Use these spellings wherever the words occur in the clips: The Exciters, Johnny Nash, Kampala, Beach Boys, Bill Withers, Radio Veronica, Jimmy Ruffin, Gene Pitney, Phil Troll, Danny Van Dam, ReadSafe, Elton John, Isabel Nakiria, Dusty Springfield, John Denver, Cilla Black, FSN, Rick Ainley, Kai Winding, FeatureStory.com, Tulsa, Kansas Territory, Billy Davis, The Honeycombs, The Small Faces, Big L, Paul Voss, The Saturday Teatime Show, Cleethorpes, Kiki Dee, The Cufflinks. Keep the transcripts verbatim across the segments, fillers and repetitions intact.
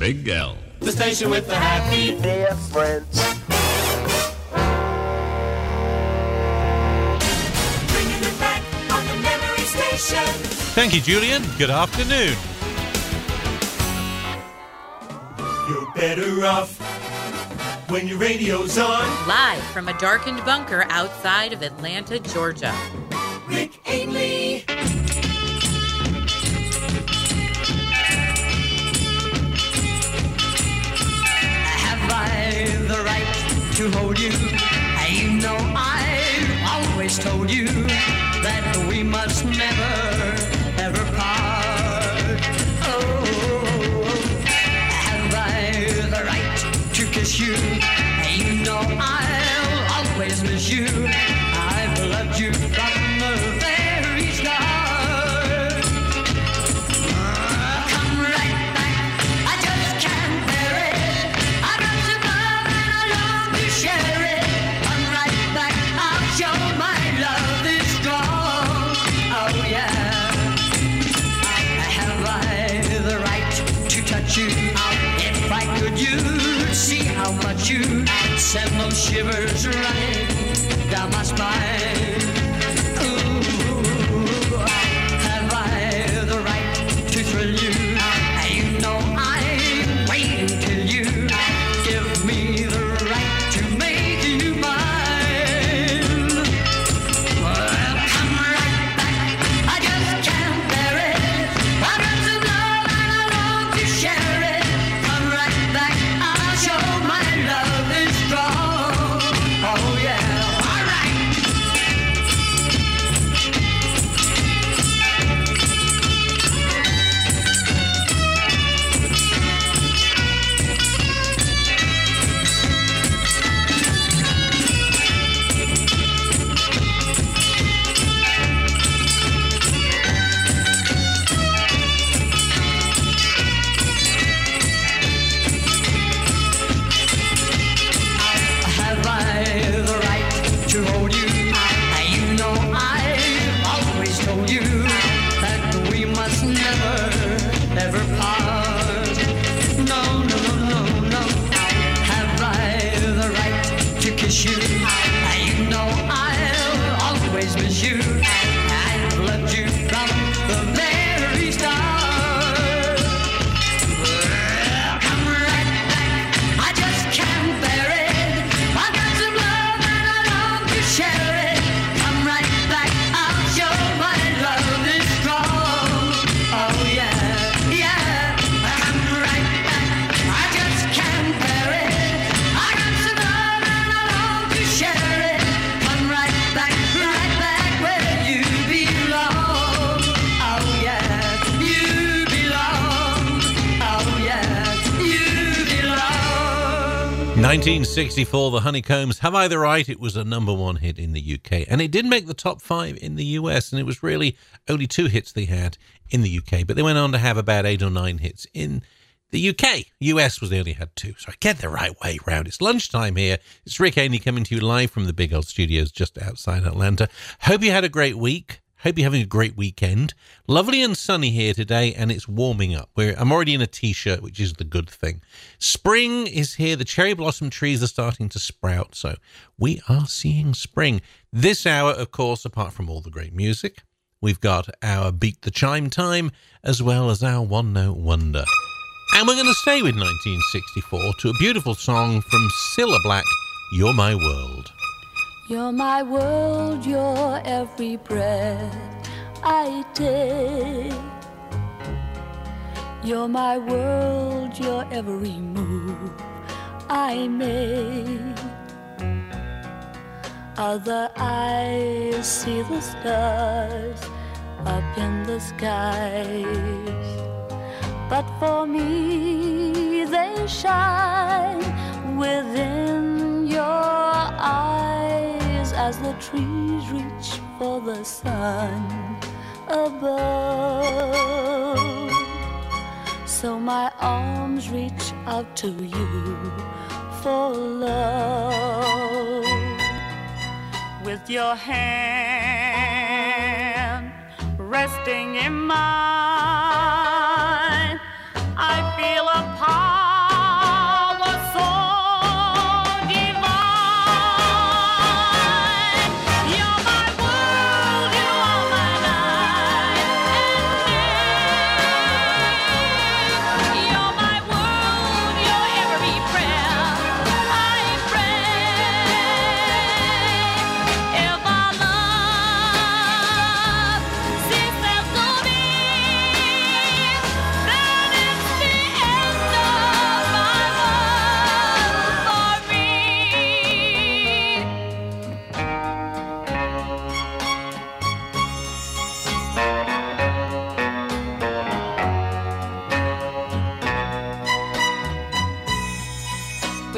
Big L. The station with the happy difference. Bringing it back on the memory station. Thank you, Julian. Good afternoon. You're better off when your radio's on. Live from a darkened bunker outside of Atlanta, Georgia. Rick Ainley. The right to hold you. You know I've always told you that we must never ever part. Oh, have I the right to kiss you? You know I'll always miss you. I've loved you from the very start. Come right back, I just can't bear it. If I could, you'd see how much you send those shivers running down my spine. Ooh, have I the right to thrill you? You know I'm waiting till you give me the right to make you mine. Well, come right back, I just can't bear it. I've got some love and I love to share. nineteen sixty-four, The Honeycombs, Have I the Right? It was a number one hit in the U K, and it did make the top five in the U S, and it was really only two hits they had in the U K, but they went on to have about eight or nine hits in the U K. U S was they only had two, so I get the right way round. It's lunchtime here. It's Rick Ainley coming to you live from the Big Old Studios just outside Atlanta. Hope you had a great week. Hope you're having a great weekend. Lovely and sunny here today, and it's warming up. We're, I'm already in a T-shirt, which is the good thing. Spring is here. The cherry blossom trees are starting to sprout, so we are seeing spring. This hour, of course, apart from all the great music, we've got our Beat the Chime time, as well as our One Note Wonder. And we're going to stay with nineteen sixty-four to a beautiful song from Cilla Black, You're My World. You're my world, you're every breath I take. You're my world, you're every move I make. Other eyes see the stars up in the skies, but for me they shine within your eyes. As the trees reach for the sun above, so my arms reach out to you for love. With your hand resting in mine, I feel a part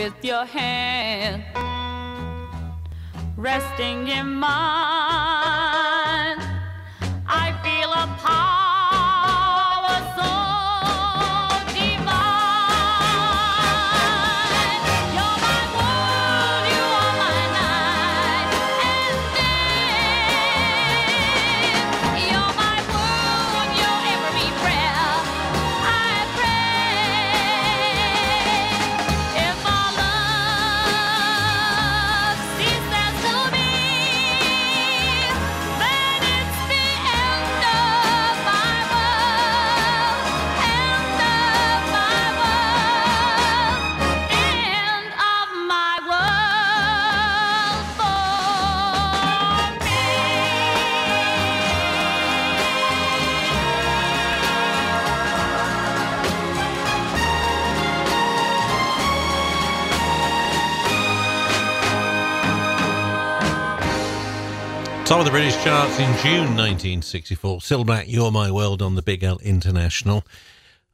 with your hand resting in mine. I feel a power so divine. You're my world, you are my night and day. You're my world, you're every prayer I pray. If our love ceases to be, then it's the end of my world, end of my world, end of my world for Top of the British charts in June nineteen sixty-four. Cilla Black, You're My World on the Big L International.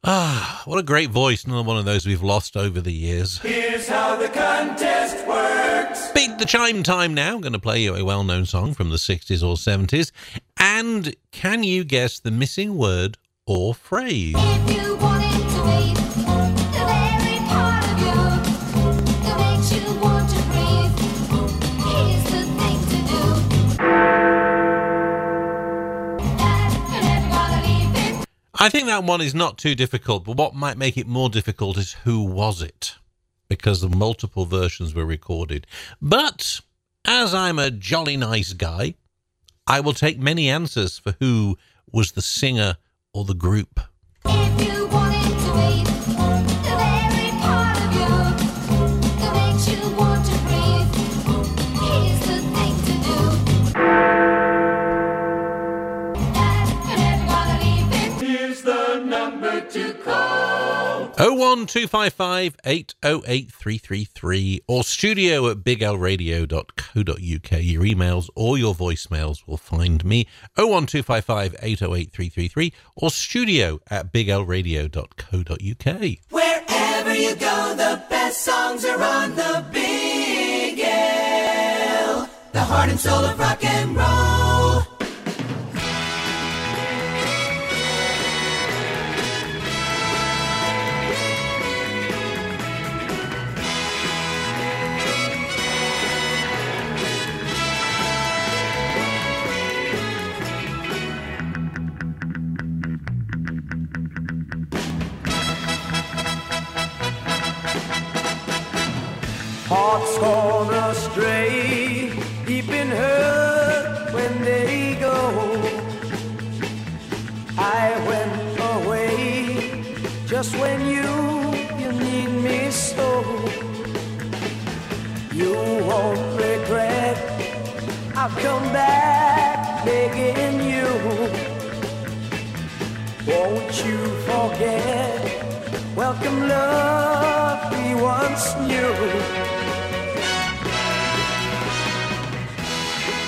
Ah, what a great voice. Another one of those we've lost over the years. Here's how the contest works. Beat the chime time now. I'm going to play you a well-known song from the sixties or seventies. And can you guess the missing word or phrase? If you wanted to eat the very part of you that makes you want to breathe, here's the thing to do. That can never gonna leave it. I think that one is not too difficult, but what might make it more difficult is who was it? Because the multiple versions were recorded. But as I'm a jolly nice guy, I will take many answers for who was the singer or the group. If you wanted to eat the very part of you that makes you want to breathe, here's the thing to do. That can never gonna leave it. Here's the number to call. oh one two five five eight oh eight three three three or studio at big l radio dot co dot u k. Your emails or your voicemails will find me. oh one two five five eight oh eight three three three or studio at big l radio dot co dot u k. Wherever you go, the best songs are on the Big L, the heart and soul of rock and roll. Hearts gone astray, deep in hurt when they go. I went away just when you, you need me so. You won't regret, I've come back begging you. Won't you forget, welcome love we once knew.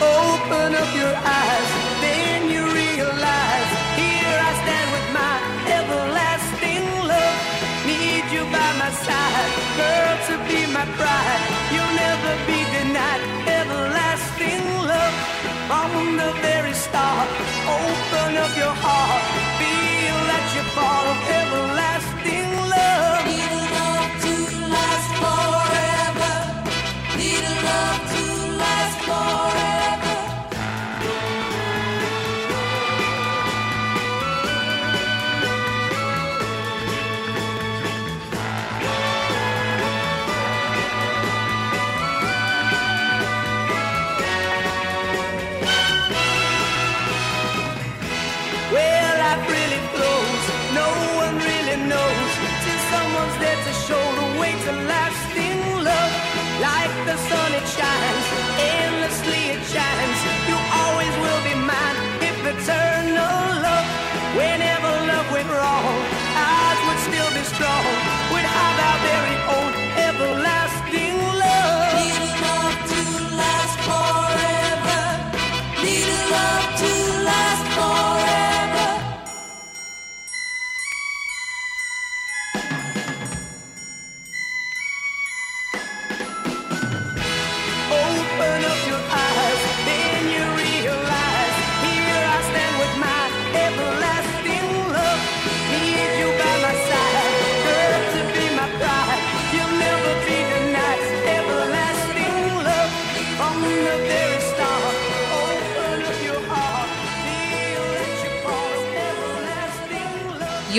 Open up your eyes, then you realize, here I stand with my everlasting love. Need you by my side, girl, to be my bride. You'll never be denied, everlasting love. From the very start, open up your heart, feel that you're part of everlasting love. Need a love to last forever. Need a love to last forever.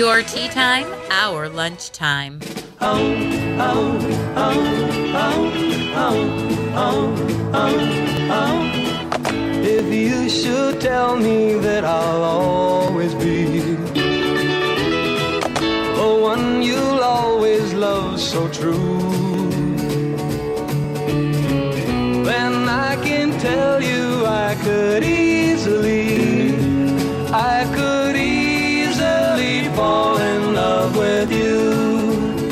Your tea time, our lunch time. Oh, oh, oh, oh, oh, oh, oh, oh. If you should tell me that I'll always be the one you'll always love so true, then I can tell you I could easily, I could easily fall in love with you.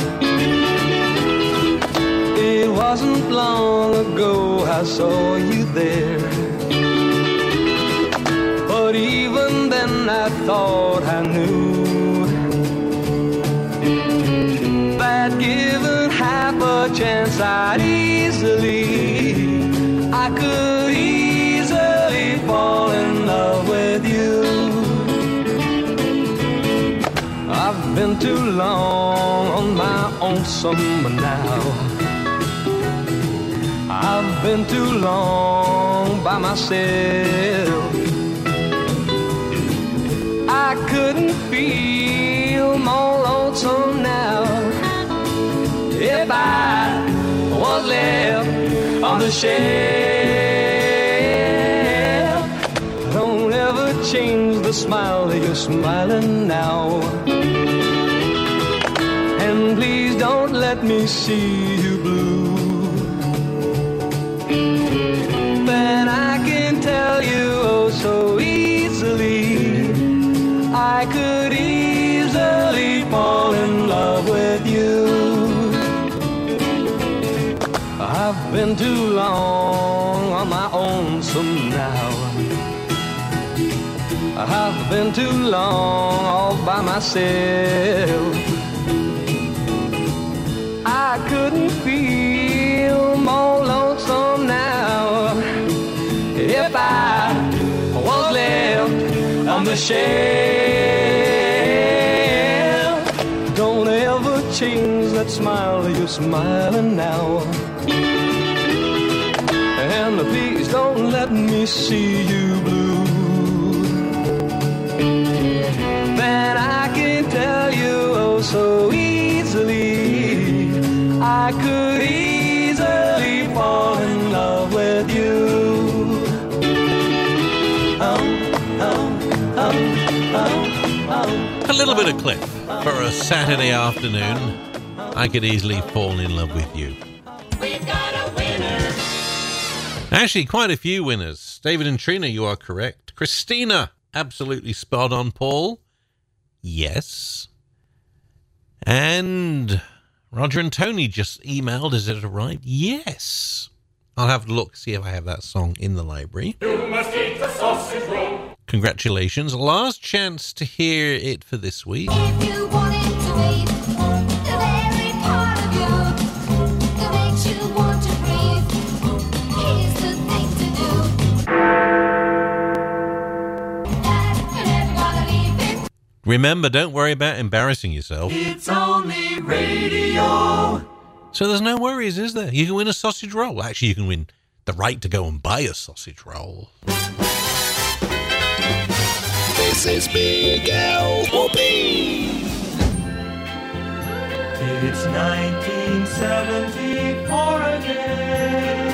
It wasn't long ago I saw you there, but even then I thought I knew that given half a chance I'd easily, I could easily fall in love with you. I've been too long on my own summer now. I've been too long by myself. I couldn't feel more lonesome now if I was left on the shelf. Don't ever change the smile that you're smiling now, and please don't let me see you blue. Then I can tell you oh so easily, I could easily fall in love with you. I've been too long on my own somehow. I've been too long all by myself. I couldn't feel more lonesome now if I was left on the shelf. Don't ever change that smile that you're smiling now, and please don't let me see you blue. Then I can tell you oh so easily, I could easily fall in love with you. Oh, oh. A little bit of Cliff for a Saturday afternoon. I could easily fall in love with you. We've got a winner. Actually, quite a few winners. David and Trina, you are correct. Christina, absolutely spot on. Paul, yes. And Roger and Tony just emailed. Is it arrived? Yes. I'll have a look, see if I have that song in the library. You must eat the sausage roll. Congratulations. Last chance to hear it for this week. If you wanted to eat the very part of you that makes you want to breathe, here's the thing to do. That can never bother me. Remember, don't worry about embarrassing yourself. It's only radio. So there's no worries, is there? You can win a sausage roll. Actually, you can win the right to go and buy a sausage roll. This is Big L. Whoopee! It's nineteen seventy-four again.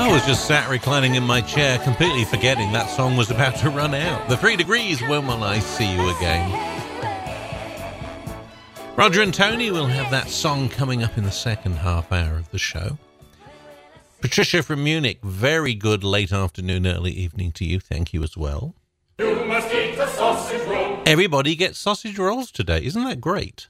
I was just sat reclining in my chair, completely forgetting that song was about to run out. The Three Degrees, When Will I See You Again? Roger and Tony will have that song coming up in the second half hour of the show. Patricia from Munich, very good late afternoon, early evening to you. Thank you as well. You must eat a sausage roll. Everybody gets sausage rolls today. Isn't that great?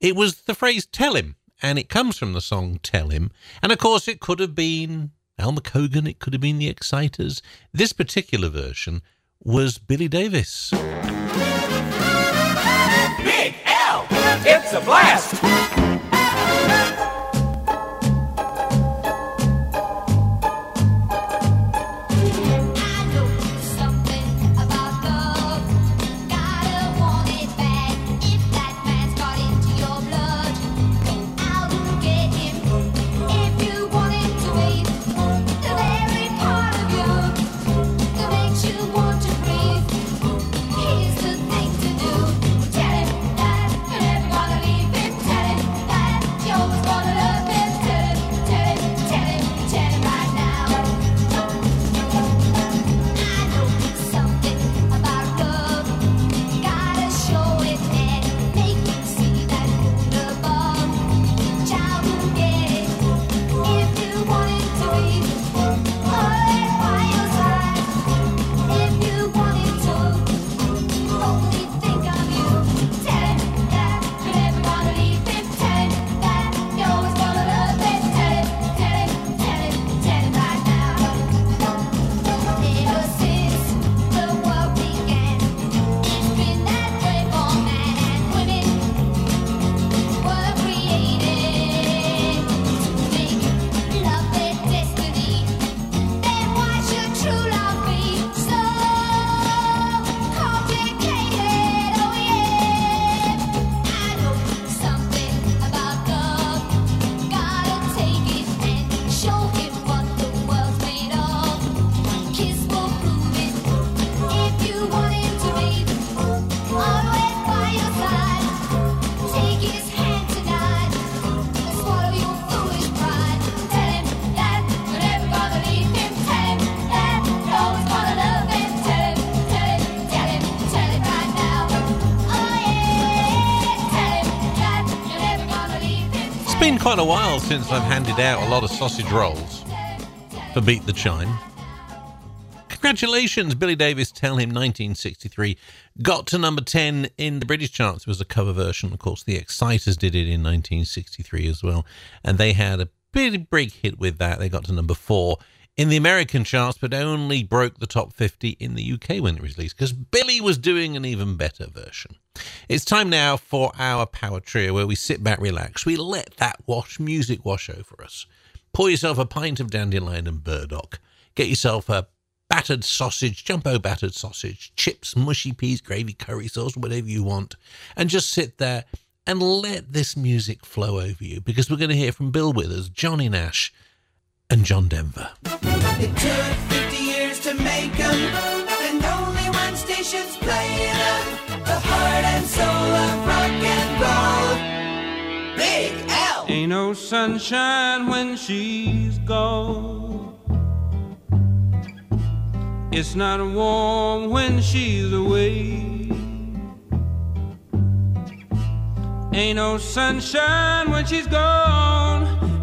It was the phrase, tell him, and it comes from the song Tell Him. And, of course, it could have been Alma Cogan, it could have been the Exciters. This particular version was Billy Davis. Big L, it's a blast! Quite a while since I've handed out a lot of sausage rolls for Beat the Chime. Congratulations, Billy Davis, Tell Him, nineteen sixty-three. Got to number ten in the British charts. It was a cover version. Of course, the Exciters did it in nineteen sixty-three as well. And they had a big, big hit with that. They got to number four in the American charts, but only broke the top fifty in the U K when it was released, because Billy was doing an even better version. It's time now for our power trio, where we sit back, relax. We let that wash music wash over us. Pour yourself a pint of dandelion and burdock. Get yourself a battered sausage, jumbo battered sausage, chips, mushy peas, gravy, curry sauce, whatever you want, and just sit there and let this music flow over you, because we're going to hear from Bill Withers, Johnny Nash, and John Denver. It took fifty years to make 'em, and only one station's playing 'em. The heart and soul of rock and roll. Big L. Ain't no sunshine when she's gone. It's not warm when she's away. Ain't no sunshine when she's gone.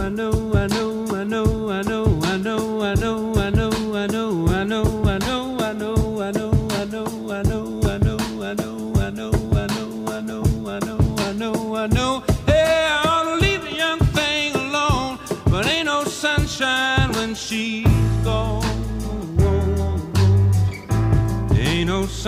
I know, I know, I know, I know, I know, I know, I know, I know, I know, I know, I know, I know, I know, I know, I know, I know, I know, I know, I know, I know, I know, I know. Hey, I ought to leave the young thing alone, but ain't no sunshine when she's gone. Ain't no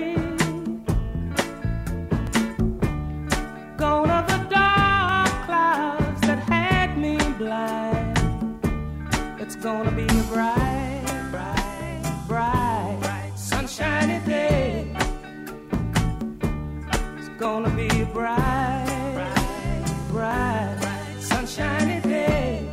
Gone are the dark clouds that had me blind. It's gonna be a bright, bright, bright, bright sunshiny day. It's gonna be a bright, bright, bright, bright sunshiny day.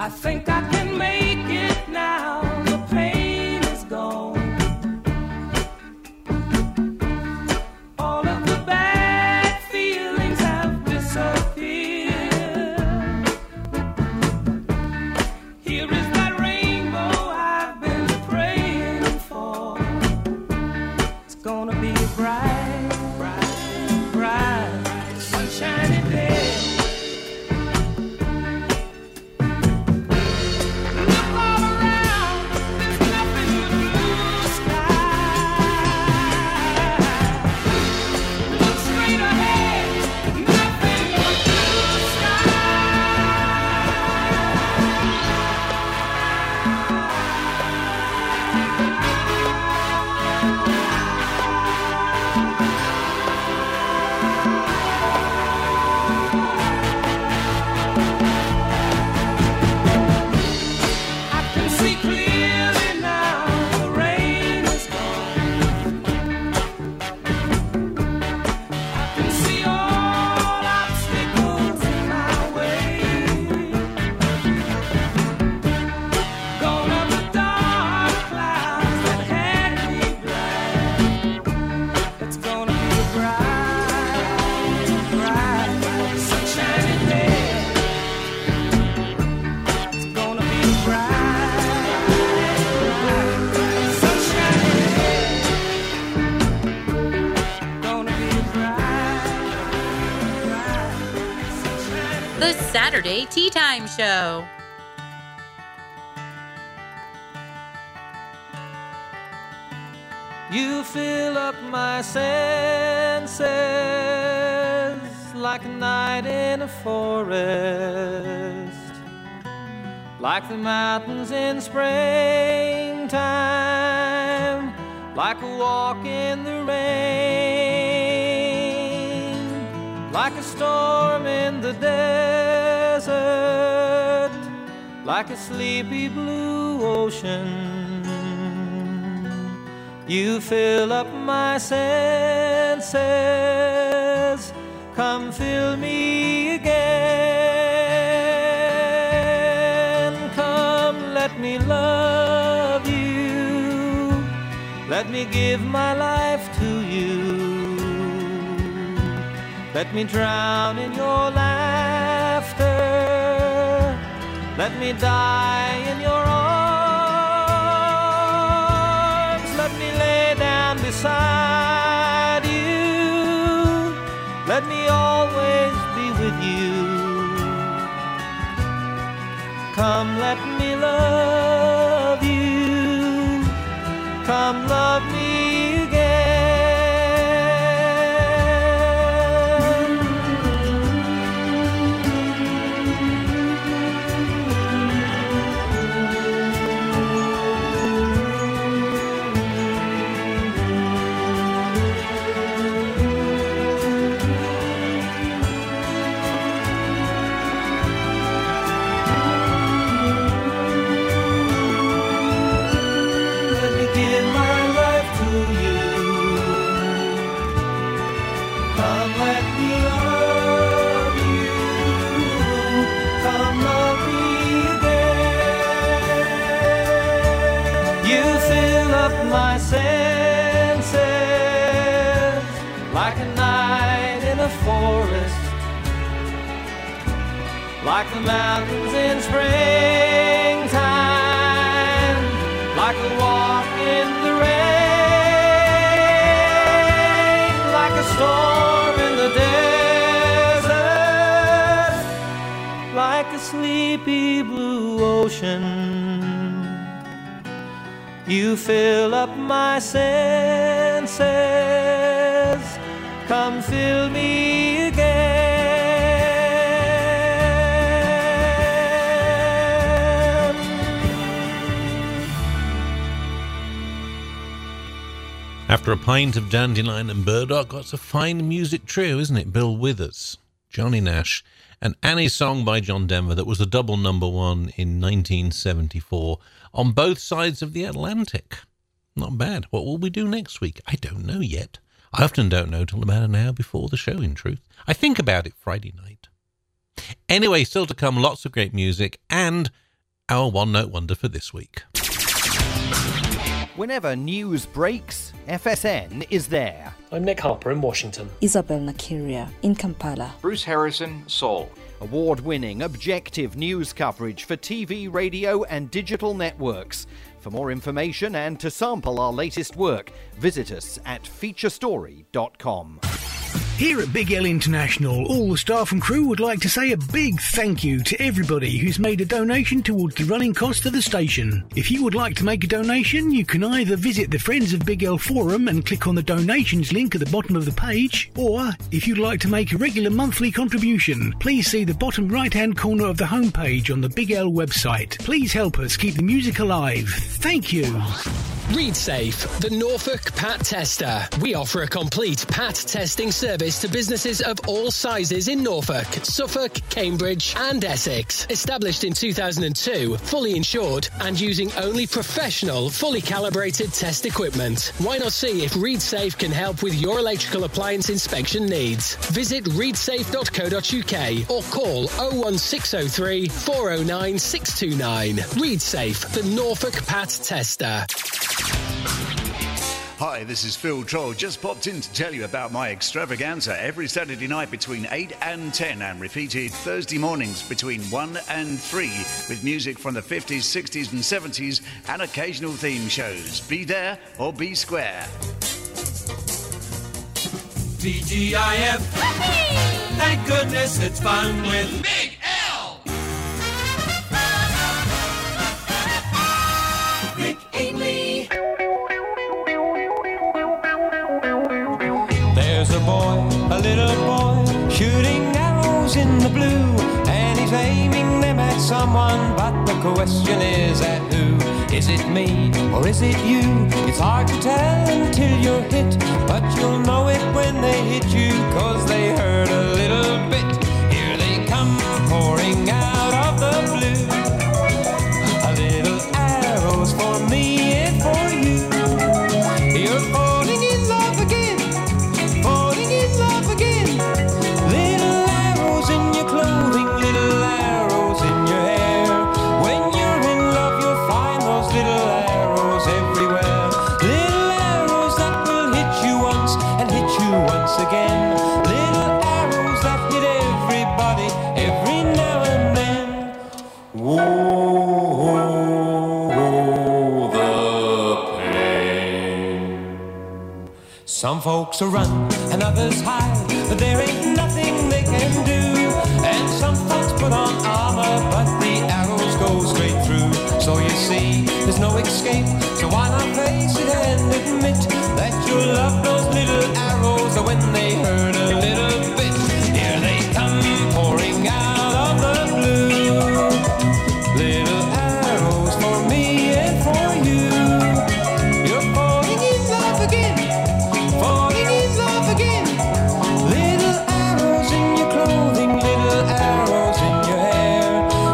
I think I can make it now. The pain is gone. Saturday Tea Time Show. You fill up my senses like a night in a forest, like the mountains in springtime, like a walk in the rain, like a storm in the day, like a sleepy blue ocean. You fill up my senses. Come fill me again. Come let me love you. Let me give my life to you. Let me drown in your laughter. Let me die in your arms. Let me lay down beside you. Let me always be with you. Come, let me love you. Come, love me. my senses, like a night in a forest, like the mountains in springtime, like a walk in the rain, like a storm in the desert, like a sleepy blue ocean. You fill up my senses, come fill me again. After a pint of dandelion and burdock, that's a fine music trio, isn't it? Bill Withers, Johnny Nash, and Annie's Song by John Denver, that was a double number one in nineteen seventy-four on both sides of the Atlantic. Not bad. What will we do next week? I don't know yet. I often don't know till about an hour before the show, in truth. I think about it Friday night. Anyway, still to come, lots of great music and our one-note wonder for this week. Whenever news breaks, F S N is there. I'm Nick Harper in Washington. Isabel Nakiria in Kampala. Bruce Harrison, Seoul. Award-winning, objective news coverage for T V, radio and digital networks. For more information and to sample our latest work, visit us at feature story dot com. Here at Big L International, all the staff and crew would like to say a big thank you to everybody who's made a donation towards the running costs of the station. If you would like to make a donation, you can either visit the Friends of Big L forum and click on the donations link at the bottom of the page, or if you'd like to make a regular monthly contribution, please see the bottom right-hand corner of the homepage on the Big L website. Please help us keep the music alive. Thank you. ReadSafe, the Norfolk Pat Tester. We offer a complete pat testing service to businesses of all sizes in Norfolk, Suffolk, Cambridge and Essex. Established in two thousand two, fully insured and using only professional, fully calibrated test equipment. Why not see if ReadSafe can help with your electrical appliance inspection needs? Visit read safe dot co dot u k or call oh one six oh three, four oh nine, six two nine. ReadSafe, the Norfolk Pat Tester. Hi, this is Phil Troll. Just popped in to tell you about my extravaganza every Saturday night between eight and ten and repeated Thursday mornings between one and three with music from the fifties, sixties and seventies and occasional theme shows. Be there or be square. B G I F. Thank goodness it's fun with Big L. Rick Ainley. There's a boy, a little boy, shooting arrows in the blue, and he's aiming them at someone, but the question is at who? Is it me, or is it you? It's hard to tell until you're hit, but you'll know it when they hit you, cause they hurt a little bit. Here they come, pouring out of the blue, a little arrows for me and for you. You're falling in love again, falling in love again. Little arrows in your clothing, little arrows in your hair. When you're in love, you'll find those little arrows everywhere. Little arrows that will hit you once and hit you once again. Little arrows that hit everybody every now and then. Whoa. Some folks will run and others hide, but there ain't nothing they can do. And some folks put on armor, but the arrows go straight through. So you see, there's no escape, so why not face it and admit that you love those little arrows when they hurt a little bit. Here they come, pouring out of the blue, little arrows for me and for you. You're falling in love again, falling in love again. Little arrows in your clothing, little arrows in your hair.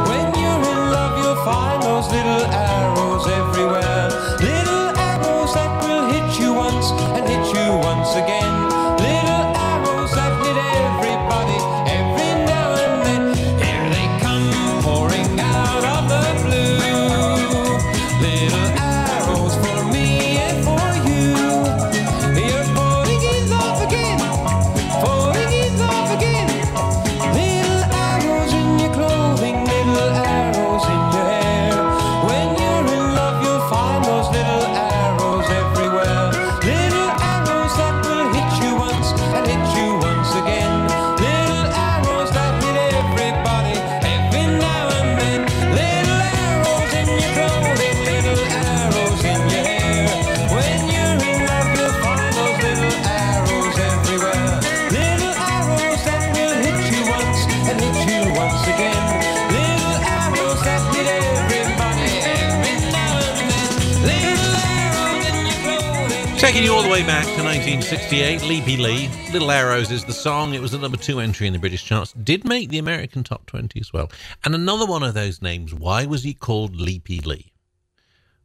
When you're in love, you'll find those little arrows everywhere. Little arrows that will hit you once and hit you once again. Little arrows that hit everybody every now and then. Here they come, pouring out of the blue, little arrows for me and for Taking you all the way back to nineteen sixty-eight, Leapy Lee, Little Arrows is the song. It was the number two entry in the British charts. Did make the American top twenty as well. And another one of those names, why was he called Leapy Lee?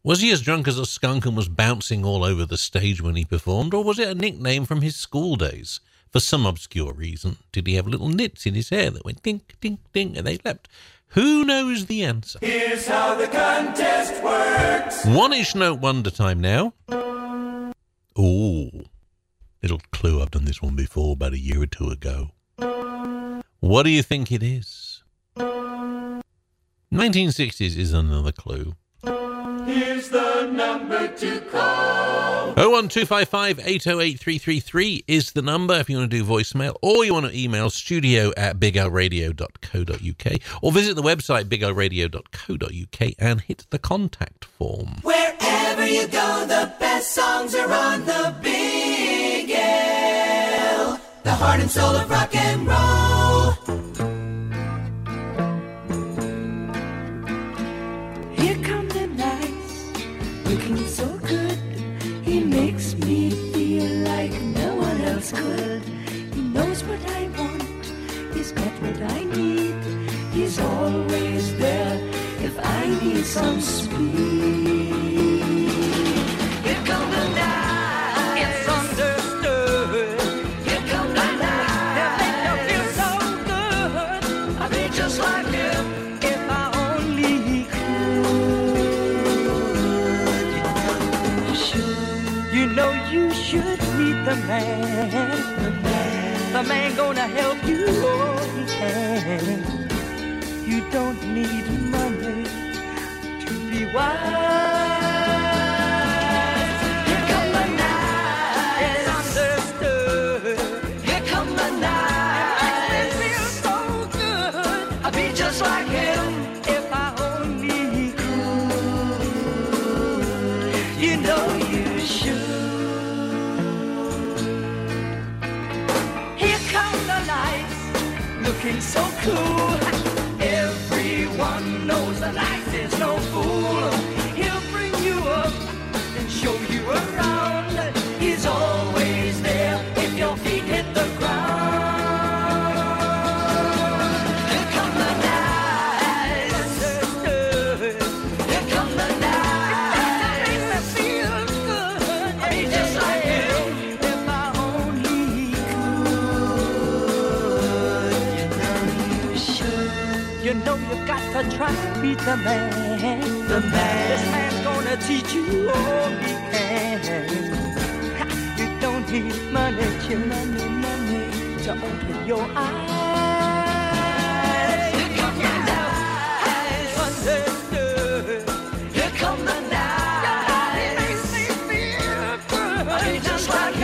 Was he as drunk as a skunk and was bouncing all over the stage when he performed? Or was it a nickname from his school days? For some obscure reason, did he have little nits in his hair that went ding, ding, ding, and they leapt? Who knows the answer? Here's how the contest works. One-ish note wonder time now. Ooh, little clue, I've done this one before about a year or two ago. What do you think it is? nineteen sixties is another clue. Here's the number to call. oh one two five five eight oh eight three three three is the number if you want to do voicemail, or you want to email studio at big l radio dot co dot u k, or visit the website big l radio dot co dot u k and hit the contact form. Wherever you go, the best songs are on the Big L, the heart and soul of rock and roll. Looking so good, he makes me feel like no one else could. He knows what I want, he's got what I need. He's always there if I need some speed. Here comes the night, it's understood. Here comes the night, they make you feel so good. I'll be just like you. You should meet the man, the man, the man gonna help you all he can. You don't need money to be wise. Here come the night, it's understood. Here come the night, it makes me feel so good. I'll be just like him if I only could. You know you should. Looking so cool, everyone knows that life is no fool. He'll bring you up and show you around. He's always there if your feet hit the ground. Here come the night, understood. Here come the night, it makes me feel good. I'll be just like him if I only could. You know you got to try to beat the man, the man. This man's gonna teach you all he can. You don't need money, you money, money to open your eyes. Here come the night, it's understood. Here come the night, it makes me feel good. I'll be just like you.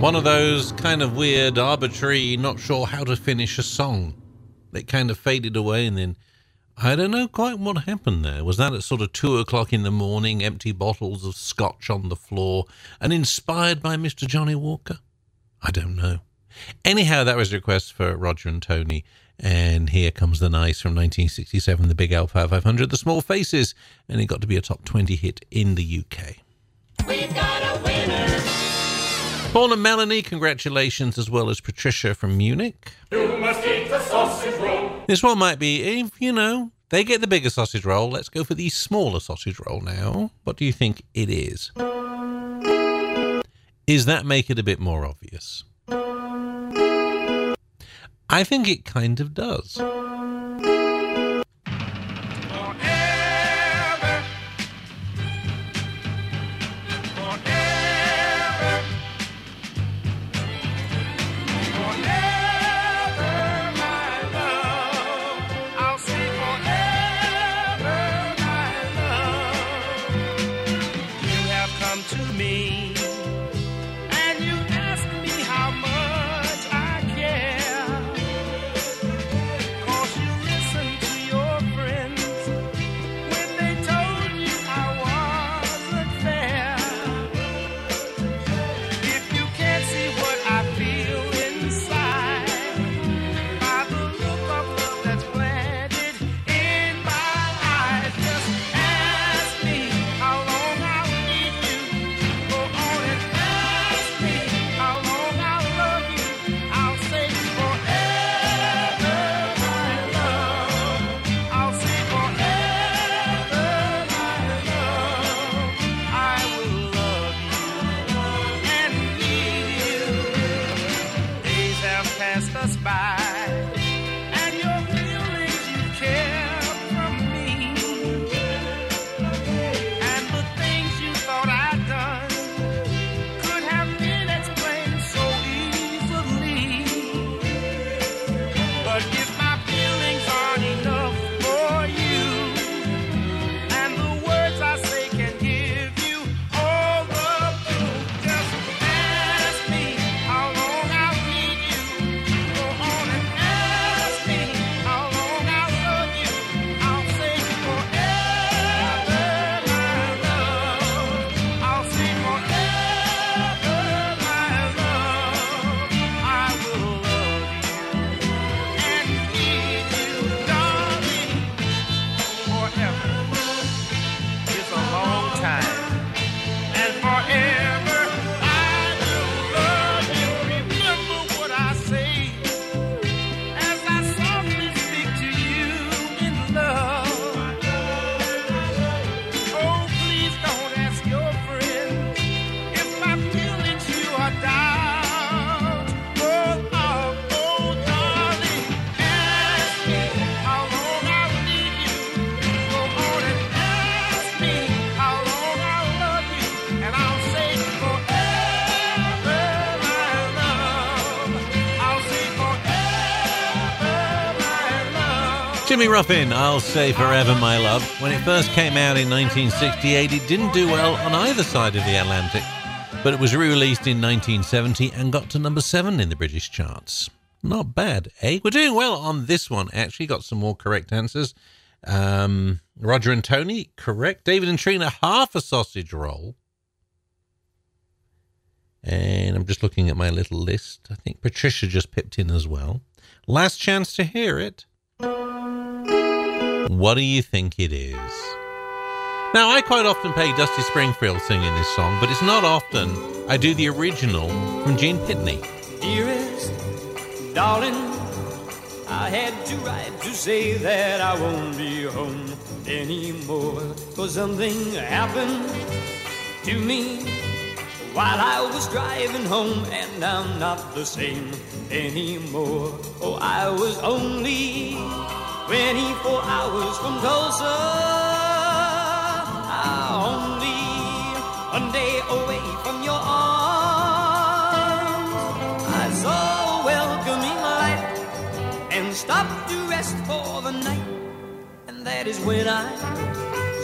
One of those kind of weird, arbitrary, not sure how to finish a song that kind of faded away, and then I don't know quite what happened there. Was that at sort of two o'clock in the morning, empty bottles of scotch on the floor, and inspired by Mister Johnny Walker? I don't know. Anyhow, that was a request for Roger and Tony, and here comes the nice from nineteen sixty-seven, the Big L Power five hundred, The Small Faces, and it got to be a top twenty hit in the U K. We've got a winner. Paul and Melanie, congratulations, as well as Patricia from Munich. You must eat the sausage roll. This one might be, if, you know, they get the bigger sausage roll, let's go for the smaller sausage roll now. What do you think it is? Is that make it a bit more obvious? I think it kind of does. Jimmy Ruffin, I'll Say Forever My Love. When it first came out in nineteen sixty-eight, it didn't do well on either side of the Atlantic, but it was re-released in nineteen seventy and got to number seven in the British charts. Not bad, eh? We're doing well on this one, actually. Got some more correct answers. Um, Roger and Tony, correct. David and Trina, half a sausage roll. And I'm just looking at my little list. I think Patricia just pipped in as well. Last chance to hear it. What do you think it is? Now, I quite often play Dusty Springfield singing this song, but it's not often I do the original from Gene Pitney. Dearest, darling, I had to write to say that I won't be home anymore, for something happened to me while I was driving home, and I'm not the same anymore. Oh, I was only twenty-four hours from Tulsa, only one day away from your arms. I saw a welcoming light and stopped to rest for the night, and that is when I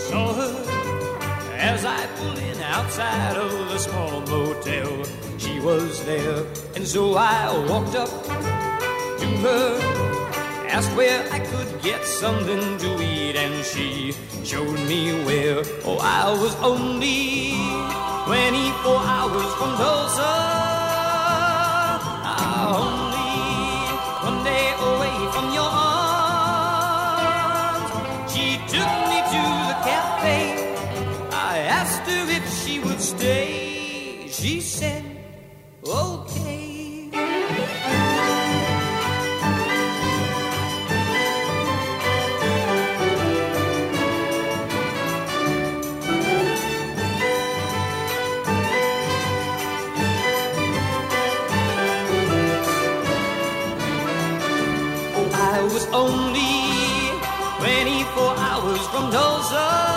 saw her. As I pulled in outside of the small motel, she was there, and so I walked up to her, asked where I could get something to eat, and she showed me where. Oh, I was only twenty-four hours from Tulsa, only one day away from your arms. She took me to the cafe, asked her if she would stay. She said, okay. Oh, I was only twenty-four hours from Tulsa,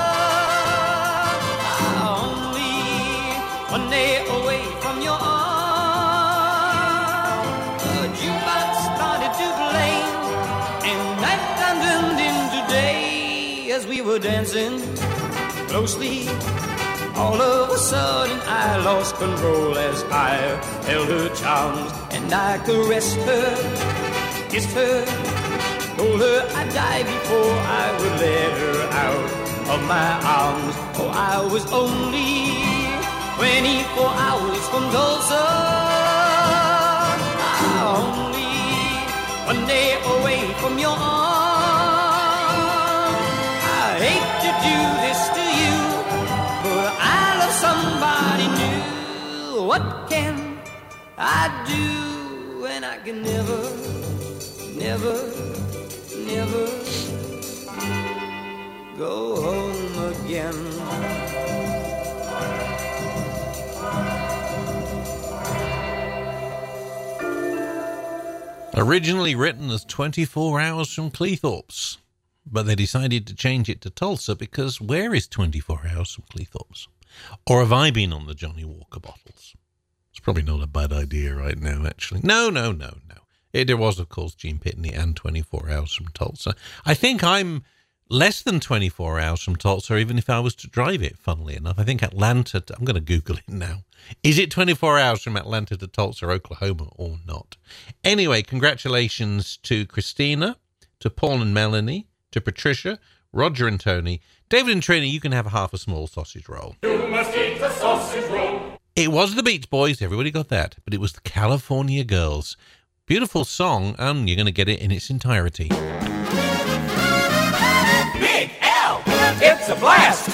one day away from your arms. The jukebox started to play, and nighttime turned into day. As we were dancing closely, all of a sudden I lost control as I held her charms, and I caressed her, kissed her, told her I'd die before I would let her out of my arms. Oh, I was only twenty-four hours from Tulsa, only one day away from your arms. I hate to do this to you, but I love somebody new. What can I do when I can never, never, never go home again? Originally written as twenty-four hours from Cleethorpes, but they decided to change it to Tulsa because where is twenty-four hours from Cleethorpes? Or have I been on the Johnny Walker bottles? It's probably not a bad idea right now, actually. No, no, no, no. It was, of course, Gene Pitney and twenty-four hours from Tulsa. I think I'm less than twenty-four hours from Tulsa, even if I was to drive it, funnily enough. I think Atlanta, to, I'm going to Google it now. Is it twenty-four hours from Atlanta to Tulsa, Oklahoma, or not? Anyway, congratulations to Christina, to Paul and Melanie, to Patricia, Roger and Tony. David and Trina, you can have half a small sausage roll. You must eat a sausage roll. It was the Beach Boys, everybody got that, but it was the California Girls. Beautiful song, and you're going to get it in its entirety. Big L, it's a blast!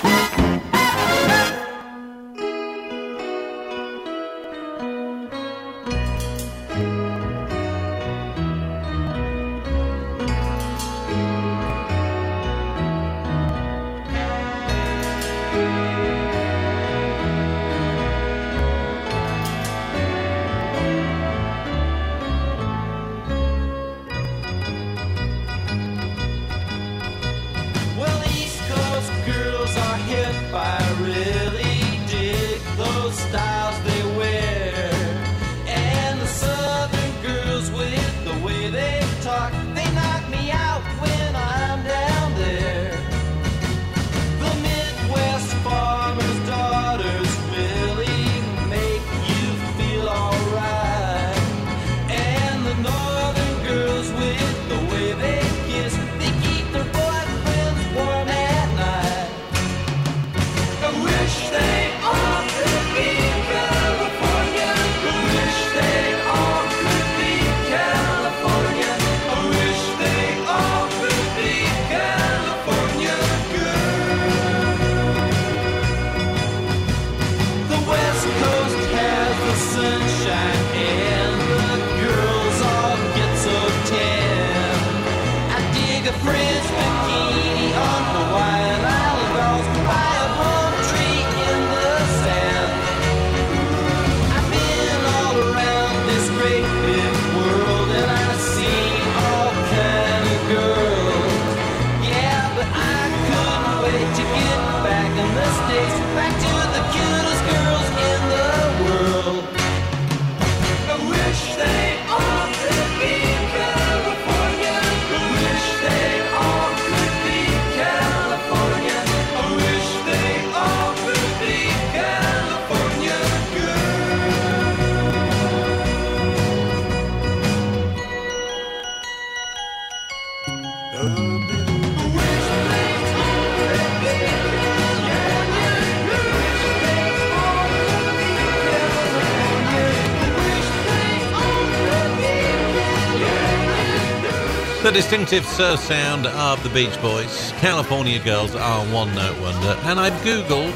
The distinctive surf sound of the Beach Boys, California Girls are a one-note wonder, and I've Googled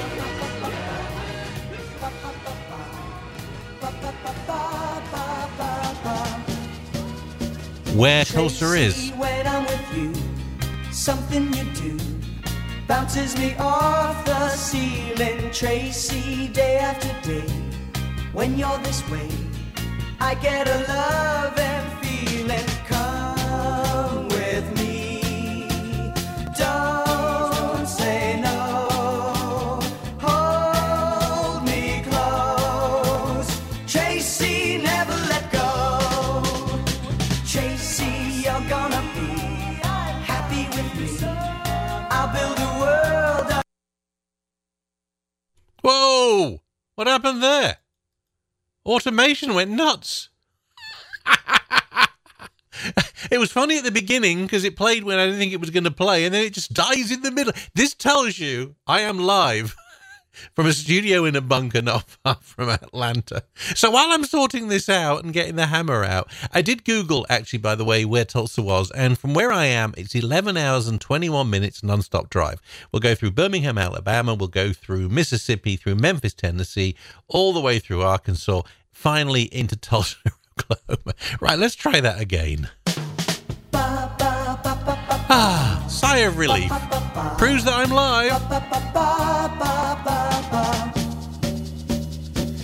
where Tulsa is. When I'm with you, something you do bounces me off the ceiling, Tracy, day after day. When you're this way, I get a love and feeling. Whoa! What happened there? Automation went nuts. It was funny at the beginning because it played when I didn't think it was going to play, and then it just dies in the middle. This tells you I am live from a studio in a bunker not far from Atlanta. So while I'm sorting this out and getting the hammer out, I did Google, actually, by the way, where Tulsa was, and from where I am, it's eleven hours and twenty-one minutes non-stop drive. We'll go through Birmingham, Alabama, we'll go through Mississippi, through Memphis, Tennessee, all the way through Arkansas, finally into Tulsa, Oklahoma. Right, let's try that again. Ah, sigh of relief. Proves that I'm live.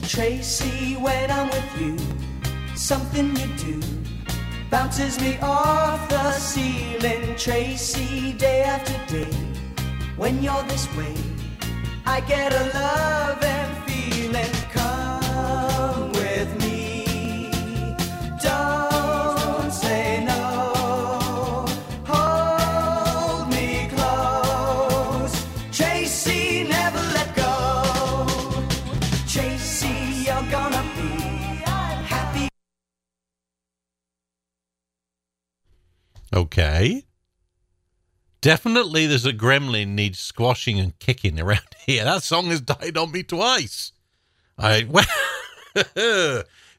Tracy, when I'm with you, something you do bounces me off the ceiling. Tracy, day after day, when you're this way, I get a love and feeling. Come with me, don't say no. Okay. Definitely there's a gremlin needs squashing and kicking around here. That song has died on me twice. I, well,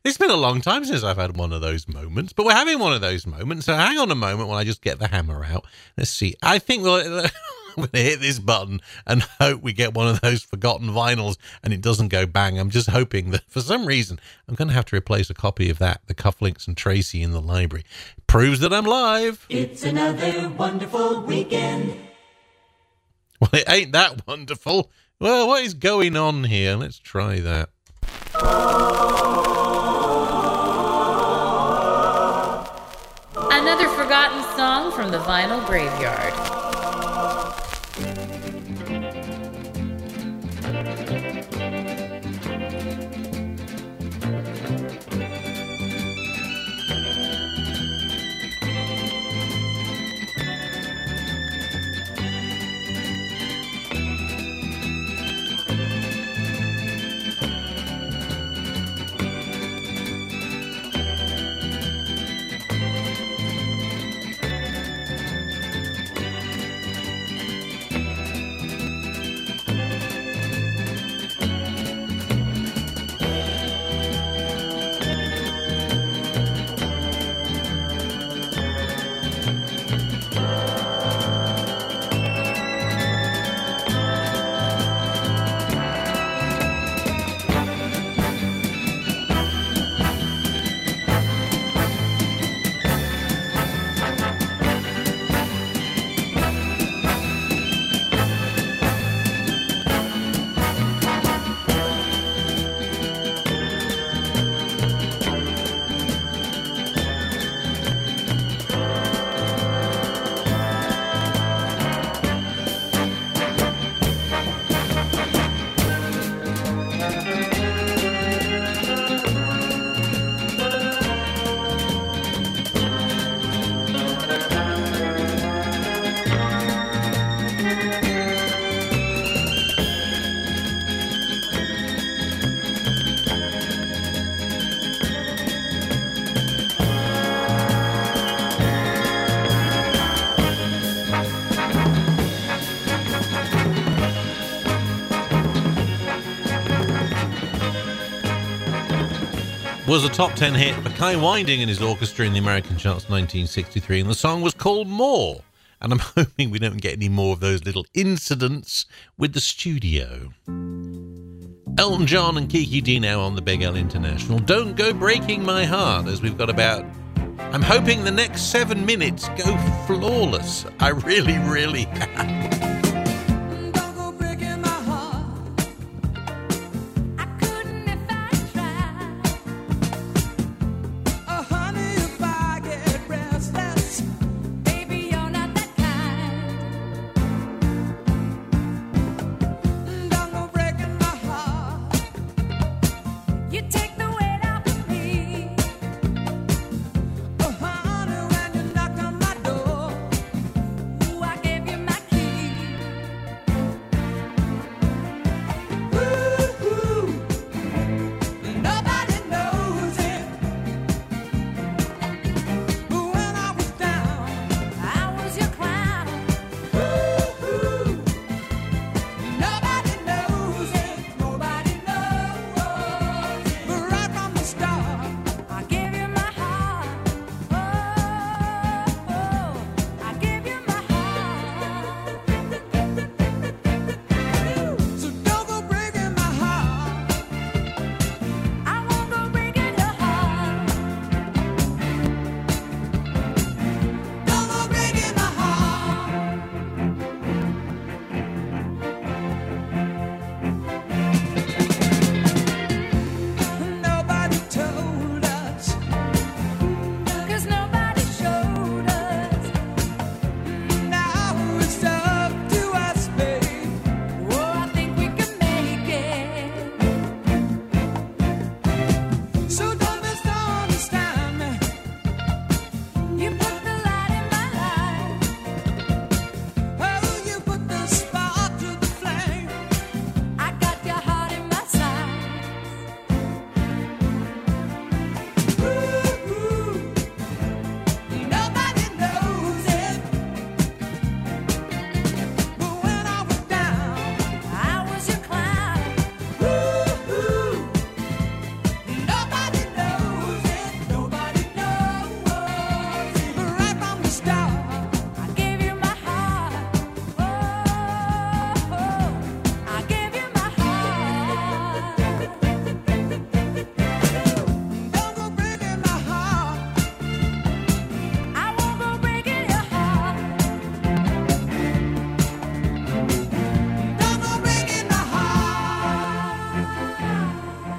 it's been a long time since I've had one of those moments, but we're having one of those moments. So hang on a moment while I just get the hammer out. Let's see. I think we'll, I'm going to hit this button and hope we get one of those forgotten vinyls and it doesn't go bang. I'm just hoping that for some reason I'm going to have to replace a copy of that, the Cufflinks and Tracy in the library. Proves that I'm live. It's another wonderful weekend. Well, it ain't that wonderful. Well, what is going on here? Let's try that. Another forgotten song from the vinyl graveyard. was a top ten hit for Kai Winding and his orchestra in the American charts nineteen sixty-three, and the song was called More. And I'm hoping we don't get any more of those little incidents with the studio. Elton John and Kiki Dee now on the Big L International. Don't go breaking my heart, as we've got about, I'm hoping the next seven minutes go flawless. I really, really am.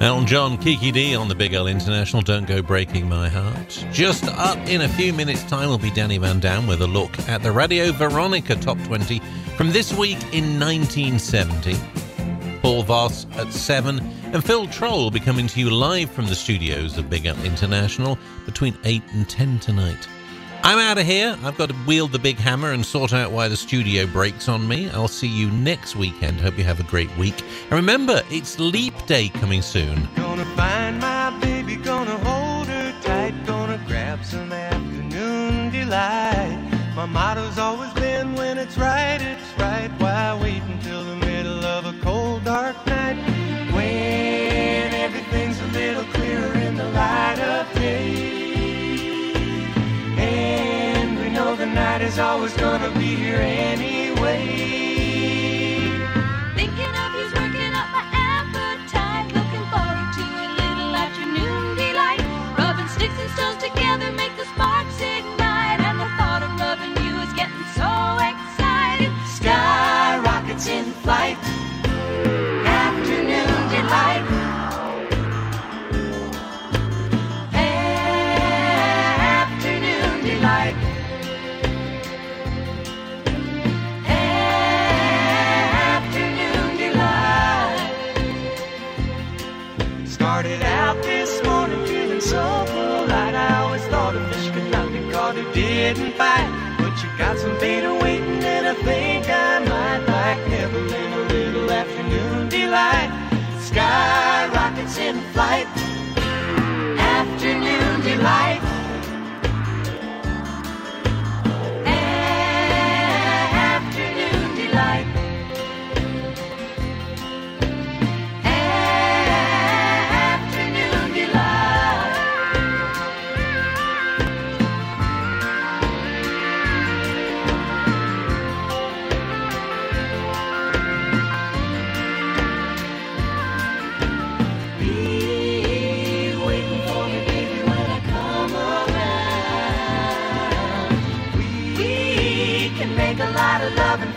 Elton John, Kiki Dee on the Big L International, Don't Go Breaking My Heart. Just up in a few minutes' time will be Danny Van Dam with a look at the Radio Veronica Top twenty from this week in nineteen seventy. Paul Voss at seven, and Phil Troll will be coming to you live from the studios of Big L International between eight and ten tonight. I'm out of here. I've got to wield the big hammer and sort out why the studio breaks on me. I'll see you next weekend. Hope you have a great week. And remember, it's Leap Day coming soon. Gonna find my baby, gonna hold her tight, gonna grab some afternoon delight. My motto's always been, when it's right, it's right. Why wait until the middle of a cold, dark night? When everything's a little clearer in the light of day. And we know the night is always gonna be here anyway. Thinking of you's working up my appetite, looking forward to a little afternoon delight. Rubbing sticks and stones together make the sparks ignite, and the thought of loving you is getting so exciting. Sky rockets in flight, afternoon delight. Light. Hey. Started out this morning feeling so full. I always thought a fish could not be caught who didn't fight. But you got some beta waiting that I think I might like. Never been a little afternoon delight. Sky rockets in flight. Afternoon delight.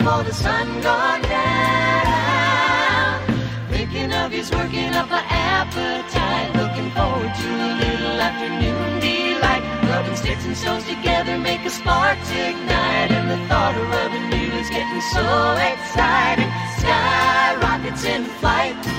For the sun gone down, thinking of you's working up my appetite. Looking forward to a little afternoon delight. Rubbing sticks and stones together make a spark ignite. And the thought of rubbing you is getting so exciting. Sky rockets in flight.